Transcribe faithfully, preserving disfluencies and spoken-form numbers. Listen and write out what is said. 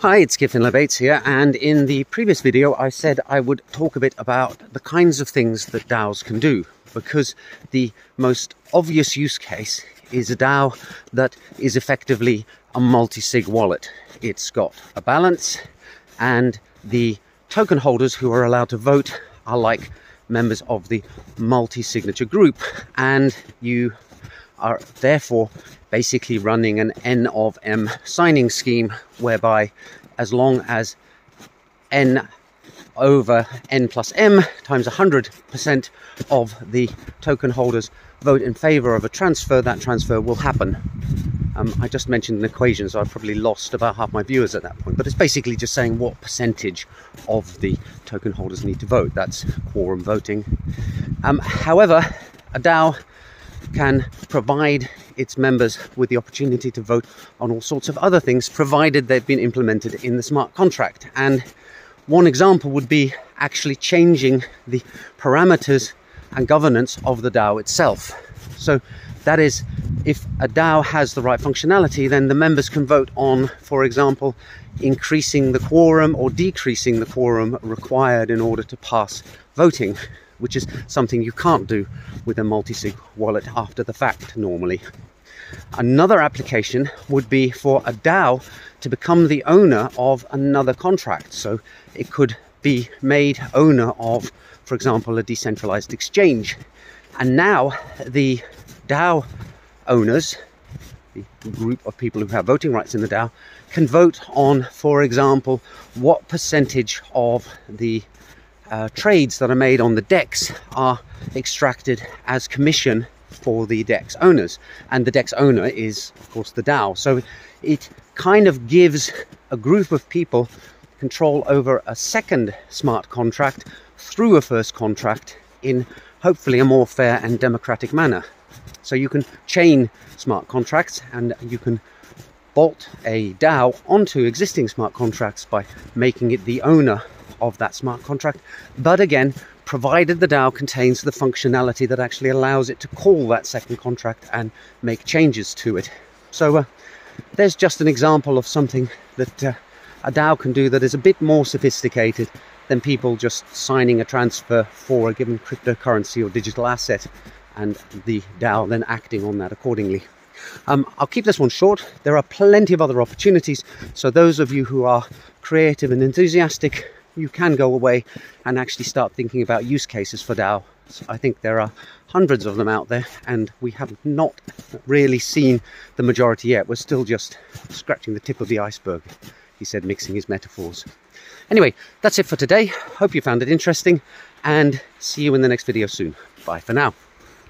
Hi, it's Keir Finlay-Bates here, and in the previous video I said I would talk a bit about the kinds of things that DAOs can do, because the most obvious use case is a DAO that is effectively a multi-sig wallet. It's got a balance, and the token holders who are allowed to vote are like members of the multi-signature group, and you are therefore basically running an N of M signing scheme, whereby as long as N over N plus M times one hundred percent of the token holders vote in favor of a transfer, that transfer will happen. Um, I just mentioned an equation, so I probably lost about half my viewers at that point, but it's basically just saying what percentage of the token holders need to vote. That's quorum voting. Um, however, a DAO can provide its members with the opportunity to vote on all sorts of other things, provided they've been implemented in the smart contract. And one example would be actually changing the parameters and governance of the DAO itself. So that is, if a DAO has the right functionality, then the members can vote on, for example, increasing the quorum or decreasing the quorum required in order to pass voting, which is something you can't do with a multi-sig wallet after the fact normally. Another application would be for a DAO to become the owner of another contract. So it could be made owner of, for example, a decentralized exchange. And now the DAO owners, the group of people who have voting rights in the DAO, can vote on, for example, what percentage of the Uh, trades that are made on the DEX are extracted as commission for the DEX owners, and the DEX owner is of course the DAO. So it kind of gives a group of people control over a second smart contract through a first contract in hopefully a more fair and democratic manner. So you can chain smart contracts, and you can bolt a DAO onto existing smart contracts by making it the owner of that smart contract, but again, provided the DAO contains the functionality that actually allows it to call that second contract and make changes to it. So uh, there's just an example of something that uh, a DAO can do that is a bit more sophisticated than people just signing a transfer for a given cryptocurrency or digital asset, and the DAO then acting on that accordingly. Um, I'll keep this one short. There are plenty of other opportunities, so those of you who are creative and enthusiastic, you can go away and actually start thinking about use cases for DAOs. I think there are hundreds of them out there, and we have not really seen the majority yet. We're still just scratching the tip of the iceberg, he said, mixing his metaphors. Anyway, that's it for today. Hope you found it interesting, and see you in the next video soon. Bye for now.